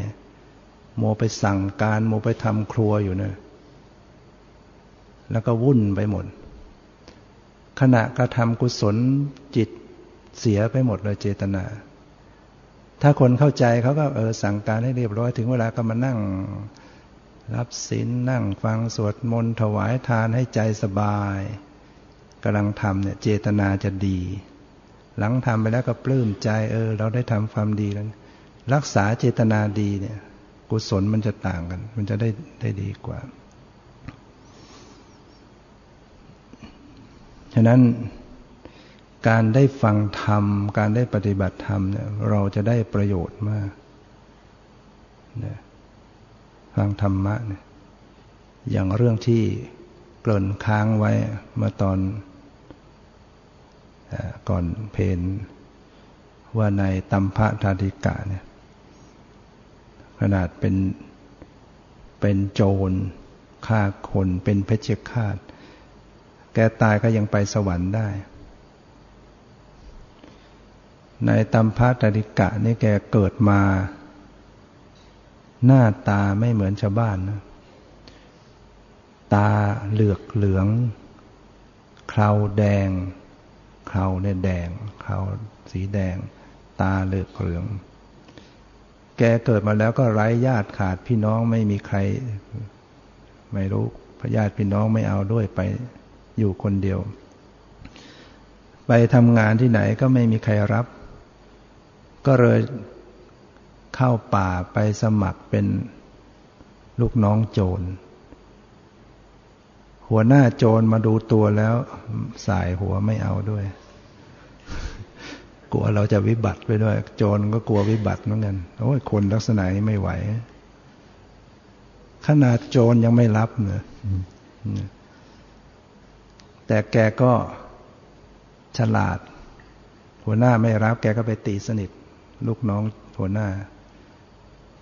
โมไปสั่งการโมไปทำครัวอยู่นะแล้วก็วุ่นไปหมดขณะกระทำกุศลจิตเสียไปหมดเลยเจตนาถ้าคนเข้าใจเขาก็เออสั่งการให้เรียบร้อยถึงเวลาก็มานั่งรับศีลนั่งฟังสวดมนต์ถวายทานให้ใจสบายกำลังทำเนี่ยเจตนาจะดีหลังทำไปแล้วก็ปลื้มใจเออเราได้ทำความดีแล้วรักษาเจตนาดีเนี่ยกุศลมันจะต่างกันมันจะได้ได้ดีกว่าฉะนั้นการได้ฟังธรรมการได้ปฏิบัติธรรมเนี่ยเราจะได้ประโยชน์มากนะฟังธรรมะเนี่ยอย่างเรื่องที่เกริ่นค้างไว้เมื่อตอนก่อนเพลว่าในตัมภะธาติกะเนี่ยขนาดเป็นเป็นโจรฆ่าคนเป็นเพชฌฆาตแกตายก็ยังไปสวรรค์ได้ในตัมภะธาติกะนี่แกเกิดมาหน้าตาไม่เหมือนชาวบ้านนะตาเหลือกเหลืองเคราแดงเคราเนี่ยแดงเคราสีแดงตาเหลือกเหลืองแกเกิดมาแล้วก็ไร้ญาติขาดพี่น้องไม่มีใครไม่รู้ญาติพี่น้องไม่เอาด้วยไปอยู่คนเดียวไปทำงานที่ไหนก็ไม่มีใครรับก็เลยเข้าป่าไปสมัครเป็นลูกน้องโจรหัวหน้าโจรมาดูตัวแล้วสายหัวไม่เอาด้วยกลัวเราจะวิบัติไปด้วยโจรก็กลัววิบัติเหมือนกันโอ้ยคนลักษณะนี้ไม่ไหวขนาดโจรยังไม่รับเนอะแต่แกก็ฉลาดหัวหน้าไม่รับแกก็ไปตีสนิทลูกน้องหัวหน้า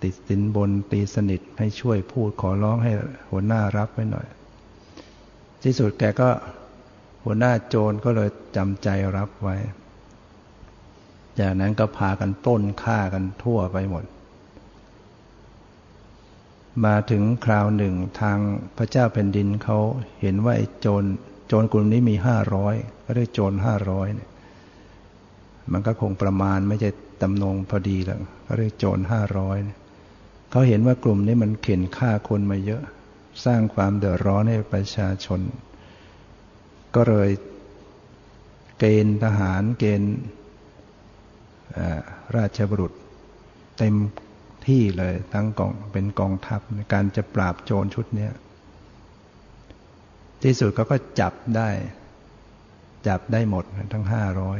ติดสินบนตีสนิทให้ช่วยพูดขอร้องให้หัวหน้ารับไว้หน่อยที่สุดแกก็หัวหน้าโจรก็เลยจำใจรับไว้ จากนั้นก็พากันปล้นฆ่ากันทั่วไปหมดมาถึงคราวหนึ่งทางพระเจ้าแผ่นดินเขาเห็นว่าไอ้โจรโจรกลุ่มนี้มีห้าร้อยก็ได้โจรห้าร้อยเนี่ยมันก็คงประมาณไม่ใช่ตำนงพอดีหรอกก็ได้โจรห้าร้อยเขาเห็นว่ากลุ่มนี้มันเข็นฆ่าคนมาเยอะสร้างความเดือดร้อนให้ประชาชนก็เลยเกณฑ์ทหารเกณฑ์ราชบุรุษเต็มที่เลยทั้งกองเป็นกองทัพในการจะปราบโจรชุดนี้ที่สุดเขาก็จับได้จับได้หมดทั้งห้าร้อย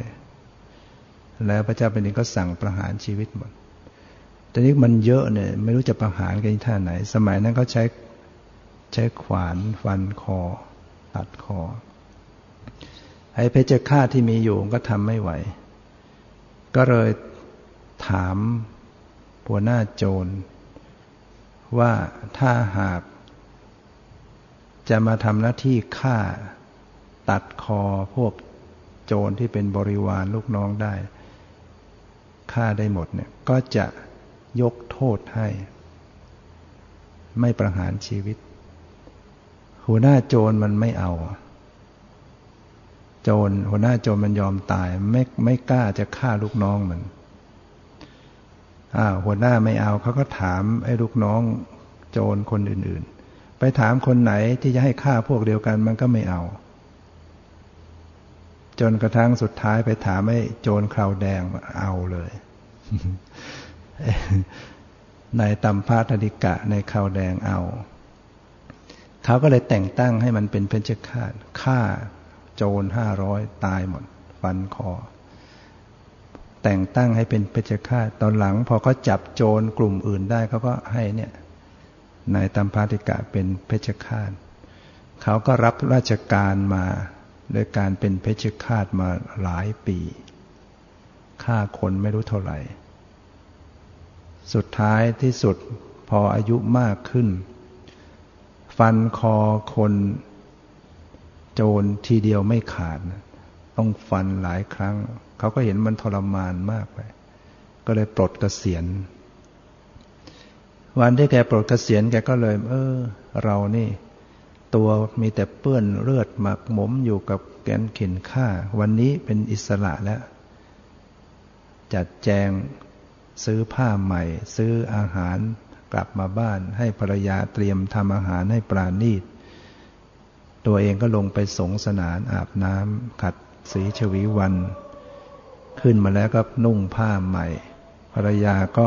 แล้วพระเจ้าแผ่นดินก็สั่งประหารชีวิตหมดแต่นี้มันเยอะเนี่ยไม่รู้จะประหารกันท่าไหนสมัยนั้นเขาใช้ใช้ขวานฟันคอตัดคอไอ้เพชฌฆาตที่มีอยู่ก็ทำไม่ไหวก็เลยถามหัวหน้าโจรว่าถ้าหากจะมาทำหน้าที่ฆ่าตัดคอพวกโจรที่เป็นบริวารลูกน้องได้ฆ่าได้หมดเนี่ยก็จะยกโทษให้ไม่ประหารชีวิตหัวหน้าโจรมันไม่เอาโจรหัวหน้าโจรมันยอมตายไม่ไม่กล้าจะฆ่าลูกน้องมันอ้าวหัวหน้าไม่เอาเขาก็ถามไอ้ลูกน้องโจรคนอื่นๆไปถามคนไหนที่จะให้ฆ่าพวกเดียวกันมันก็ไม่เอาจนกระทั่งสุดท้ายไปถามไอ้โจรคราวแดงเอาเลย นายตัมพาธนิกะในคราวแดงเอาเขาก็เลยแต่งตั้งให้มันเป็นเพชฌฆาตฆ่าโจรห้าร้อยตายหมดฟันคอแต่งตั้งให้เป็นเพชฌฆาตตอนหลังพอเขาจับโจรกลุ่มอื่นได้เขาก็ให้เนี่ยนายตัมพาธนิกะเป็นเพชฌฆาตเขาก็รับราชการมาโดยการเป็นเพชฌฆาตมาหลายปีฆ่าคนไม่รู้เท่าไหร่สุดท้ายที่สุดพออายุมากขึ้นฟันคอคนโจรทีเดียวไม่ขาดต้องฟันหลายครั้งเขาก็เห็นมันทรมานมากไปก็เลยปลดเกษียณวันที่แกปลดเกษียณแกก็เลยเออเรานี่ตัวมีแต่เปื้อนเลือดหมักหมมอยู่กับแกนเข็นฆ่าวันนี้เป็นอิสระแล้วจัดแจงซื้อผ้าใหม่ซื้ออาหารกลับมาบ้านให้ภรรยาเตรียมทำอาหารให้ปราณีตตัวเองก็ลงไปสงสนานอาบน้ำขัดสีชวีวันขึ้นมาแล้วก็นุ่งผ้าใหม่ภรรยาก็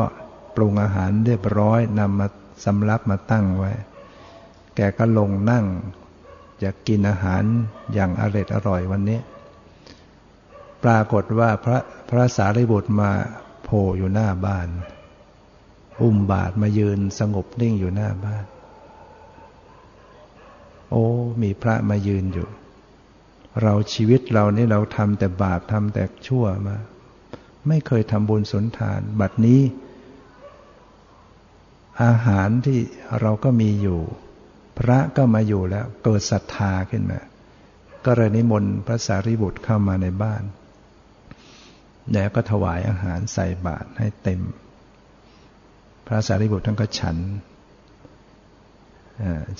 ปรุงอาหารเรียบร้อยนำมาสำรับมาตั้งไว้แกก็ลงนั่งจะกินอาหารอย่างอร่อยอร่อยวันนี้ปรากฏว่าพระพระสารีบุตรมาโผล่อยู่หน้าบ้านอุ้มบาตรมายืนสงบนิ่งอยู่หน้าบ้านโอ้มีพระมายืนอยู่เราชีวิตเรานี่เราทำแต่บาปทำแต่ชั่วมาไม่เคยทำบุญสุนทานบัดนี้อาหารที่เราก็มีอยู่พระก็มาอยู่แล้วเกิดศรัทธาขึ้นมาก็เลยนิมนต์พระสารีบุตรเข้ามาในบ้านแล้วก็ถวายอาหารใส่บาตรให้เต็มพระสารีบุตรท่านก็ฉัน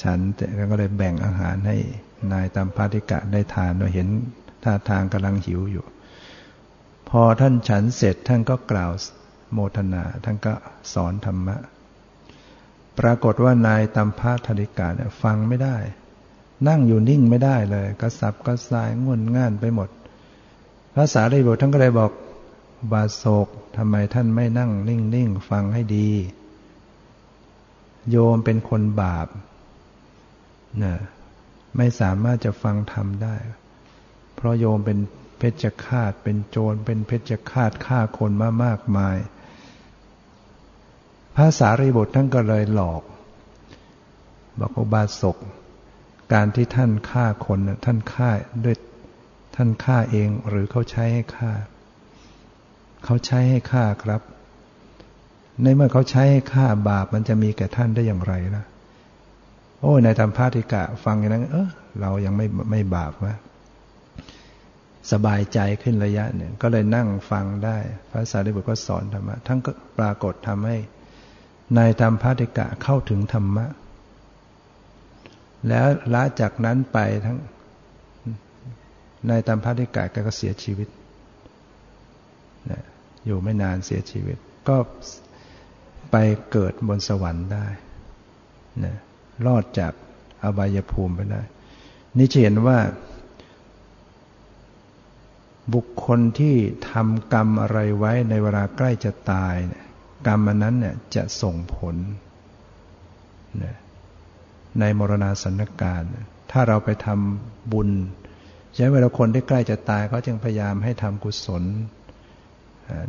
ฉันท่านก็เลยแบ่งอาหารให้นายตัมพาธนิกะได้ทานโดยเห็นท่าทางกำลังหิวอยู่พอท่านฉันเสร็จท่านก็กล่าวโมทนาท่านก็สอนธรรมะปรากฏว่านายตัมพาธนิกะเนี่ยฟังไม่ได้นั่งอยู่นิ่งไม่ได้เลยกระสับกระส่ายงุ่นง่านไปหมดพระสารีบุตรท่านก็เลยบอกบาสกทำไมท่านไม่นั่งนิ่งๆฟังให้ดีโยมเป็นคนบาปนะไม่สามารถจะฟังธรรมได้เพราะโยมเป็นเพชฌฆาตเป็นโจรเป็นเพชฌฆาตฆ่าคนมามากมายพระสารีบุตรท่านก็เลยหลอกบอกว่าบาสกการที่ท่านฆ่าคนท่านฆ่าด้วยท่านฆ่าเองหรือเขาใช้ให้ฆ่าเขาใช้ให้ฆ่าครับในเมื่อเขาใช้ให้ฆ่าบาปมันจะมีแก่ท่านได้อย่างไรล่ะโอ้นายตัมพาธนิกะฟังอย่างนั้นเออเรายังไม่ไม่บาปวะ สบายใจขึ้นระยะหนึ่งก็เลยนั่งฟังได้พระสารีบุตรก็สอนธรรมะท่านก็ปรากฏทำให้นายธัมมทิกะเข้าถึงธรรมะแล้วละจากนั้นไปทั้งนายธัมมทิกะก็เสียชีวิตนะอยู่ไม่นานเสียชีวิตก็ไปเกิดบนสวรรค์ได้นะรอดจากอบายภูมิไปได้นี่จะเห็นว่าบุคคลที่ทำกรรมอะไรไว้ในเวลาใกล้จะตายเนี่ยกรรมนั้นเนี่ยจะส่งผลนะในมรณาสันการถ้าเราไปทำบุญใช้เวลาคนที่ใกล้จะตายเขาจึงพยายามให้ทำกุศล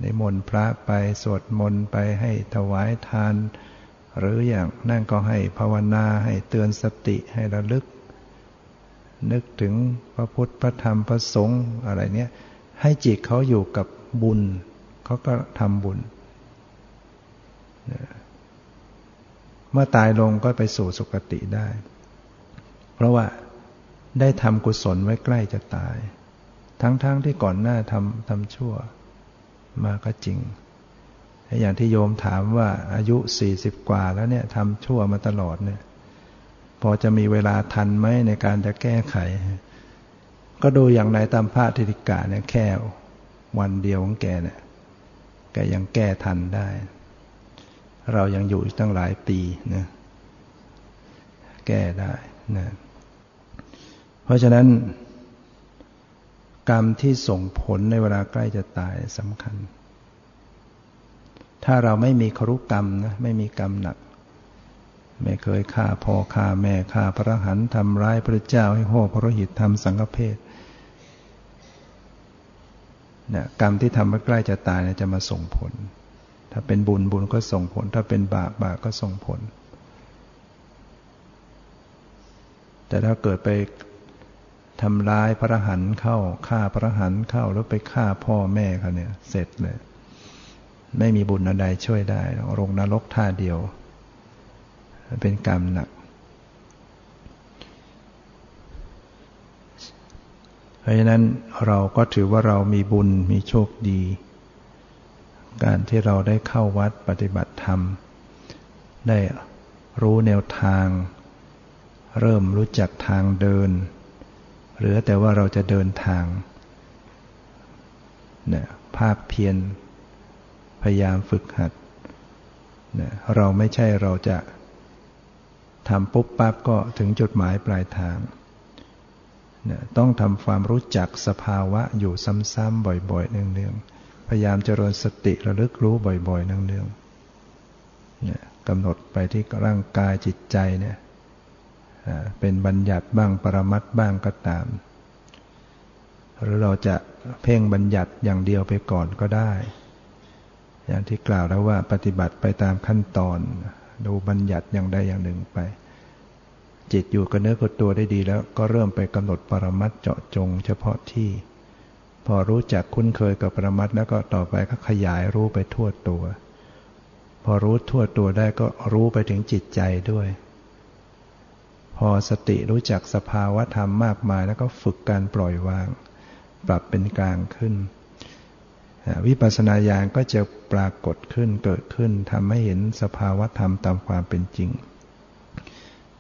นิมนต์พระไปสวดมนต์ไปให้ถวายทานหรืออย่างนั่นก็ให้ภาวนาให้เตือนสติให้ระลึกนึกถึงพระพุทธพระธรรมพระสงฆ์อะไรเนี้ยให้จิตเขาอยู่กับบุญเขาก็ทำบุญเมื่อตายลงก็ไปสู่สุคติได้เพราะว่าได้ทำกุศลไว้ใกล้จะตายทั้งๆ ท, ที่ก่อนหน้าทำทำชั่วมาก็จริงอย่างที่โยมถามว่าอายุสี่สิบกว่าแล้วเนี่ยทำชั่วมาตลอดเนี่ยพอจะมีเวลาทันไหมในการจะแก้ไขก็ดูอย่างนายธัมมทิกะเนี่ยแค่วันเดียวของแกเนี่ยแกยังแก้ทันได้เรายังอยู่ตั้งหลายปีนะแก้ได้นะเพราะฉะนั้นกรรมที่ส่งผลในเวลาใกล้จะตายสำคัญถ้าเราไม่มีครุกรรมนะไม่มีกรรมหนักไม่เคยฆ่าพ่อฆ่าแม่ฆ่าพระอรหันต์ทำร้ายพระเจ้าให้โหดพระโรหิตทำสังฆเภทนะกรรมที่ทำเมื่อใกล้จะตายนะจะมาส่งผลถ้าเป็นบุญบุญก็ส่งผลถ้าเป็นบาปบาปก็ส่งผลแต่ถ้าเกิดไปทำร้ายพระอรหันต์เข้าฆ่าพระอรหันต์เข้าแล้วไปฆ่าพ่อแม่เขาเนี่ยเสร็จเลยไม่มีบุญใดช่วยได้ลงนรกท่าเดียวเป็นกรรมหนักเพราะฉะนั้นเราก็ถือว่าเรามีบุญมีโชคดีการที่เราได้เข้าวัดปฏิบัติธรรมได้รู้แนวทางเริ่มรู้จักทางเดินเหลือแต่ว่าเราจะเดินทางเนี่ยภาคเพียรพยายามฝึกหัดเนี่ยเราไม่ใช่เราจะทำปุ๊บปั๊บก็ถึงจุดหมายปลายทางเนี่ยต้องทำความรู้จักสภาวะอยู่ซ้ำๆบ่อยๆเนืองๆพยายามเจริญสติระลึกรู้บ่อยๆเนืองๆเนี่ยกำหนดไปที่ร่างกายจิตใจเนี่ยเป็นบัญญัติบ้างปรมัตถ์บ้างก็ตามหรือเราจะเพ่งบัญญัติอย่างเดียวไปก่อนก็ได้อย่างที่กล่าวแล้วว่าปฏิบัติไปตามขั้นตอนดูบัญญัติอย่างใดอย่างหนึ่งไปจิตอยู่กับเนื้อกับตัวได้ดีแล้วก็เริ่มไปกำหนดปรมัตถ์เจาะจงเฉพาะที่พอรู้จักคุ้นเคยกับปรมัตถ์แล้วก็ต่อไปก็ขยายรู้ไปทั่วตัวพอรู้ทั่วตัวได้ก็รู้ไปถึงจิตใจด้วยพอสติรู้จักสภาวะธรรมมากมายแล้วก็ฝึกการปล่อยวางปรับเป็นกลางขึ้นวิปัสสนาญาณก็จะปรากฏขึ้นเกิดขึ้นทำให้เห็นสภาวะธรรมตามความเป็นจริง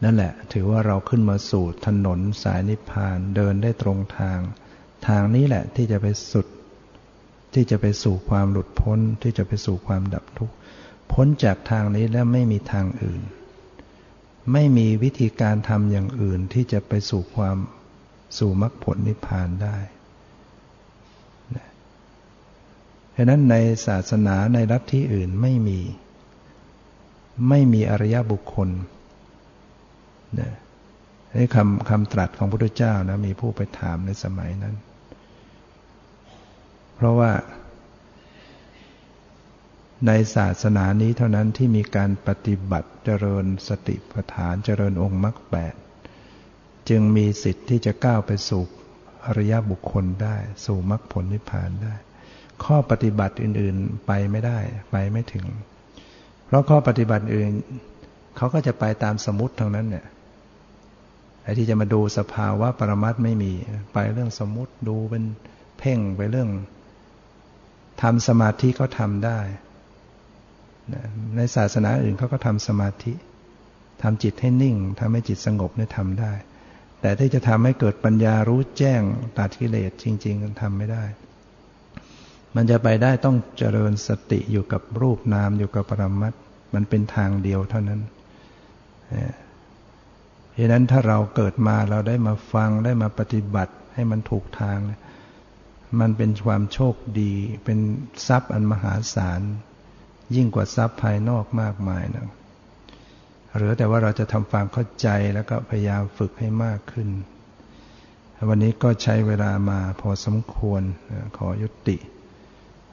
นั่นแหละถือว่าเราขึ้นมาสู่ถนนสายนิพพานเดินได้ตรงทางทางนี้แหละที่จะไปสุดที่จะไปสู่ความหลุดพ้นที่จะไปสู่ความดับทุกข์พ้นจากทางนี้แล้วไม่มีทางอื่นไม่มีวิธีการทำอย่างอื่นที่จะไปสู่ความสู่มรรคผลนิพพานได้ฉะนั้นในศาสนาในลัทธิอื่นไม่มีไม่มีอริยบุคคลนะนี่คำคำตรัสของพระพุทธเจ้านะมีผู้ไปถามในสมัยนั้นเพราะว่าในศาสนานี้เท่านั้นที่มีการปฏิบัติเจริญสติปัฏฐานเจริญองค์มรรคแปดจึงมีสิทธิ์ที่จะก้าวไปสู่อริยบุคคลได้สู่มรรคผลนิพพานได้ข้อปฏิบัติอื่นๆไปไม่ได้ไปไม่ถึงเพราะข้อปฏิบัติอื่นเขาก็จะไปตามสมมติทางนั้นเนี่ยไอ้ที่จะมาดูสภาวะปรมัตถ์ไม่มีไปเรื่องสมมติดูเป็น เพ่งไปเรื่องทำสมาธิเขาทำได้ในศาสนาอื่นเขาก็ทำสมาธิทำจิตให้นิ่งทำให้จิตสงบเนี่ยทำได้แต่ที่จะทำให้เกิดปัญญารู้แจ้งตัดกิเลสจริงๆมันทำไม่ได้มันจะไปได้ต้องเจริญสติอยู่กับรูปนามอยู่กับปรมัตถ์มันเป็นทางเดียวเท่านั้นเพราะนั้นถ้าเราเกิดมาเราได้มาฟังได้มาปฏิบัติให้มันถูกทางมันเป็นความโชคดีเป็นทรัพย์อันมหาศาลยิ่งกว่าทรัพย์ภายนอกมากมายนะเหลือแต่ว่าเราจะทำความเข้าใจแล้วก็พยายามฝึกให้มากขึ้นวันนี้ก็ใช้เวลามาพอสมควรขอยุติ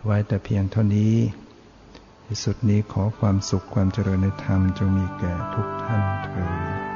ไว้แต่เพียงเท่านี้ที่สุดนี้ขอความสุขความเจริญในธรรมจงมีแก่ทุกท่านเถิด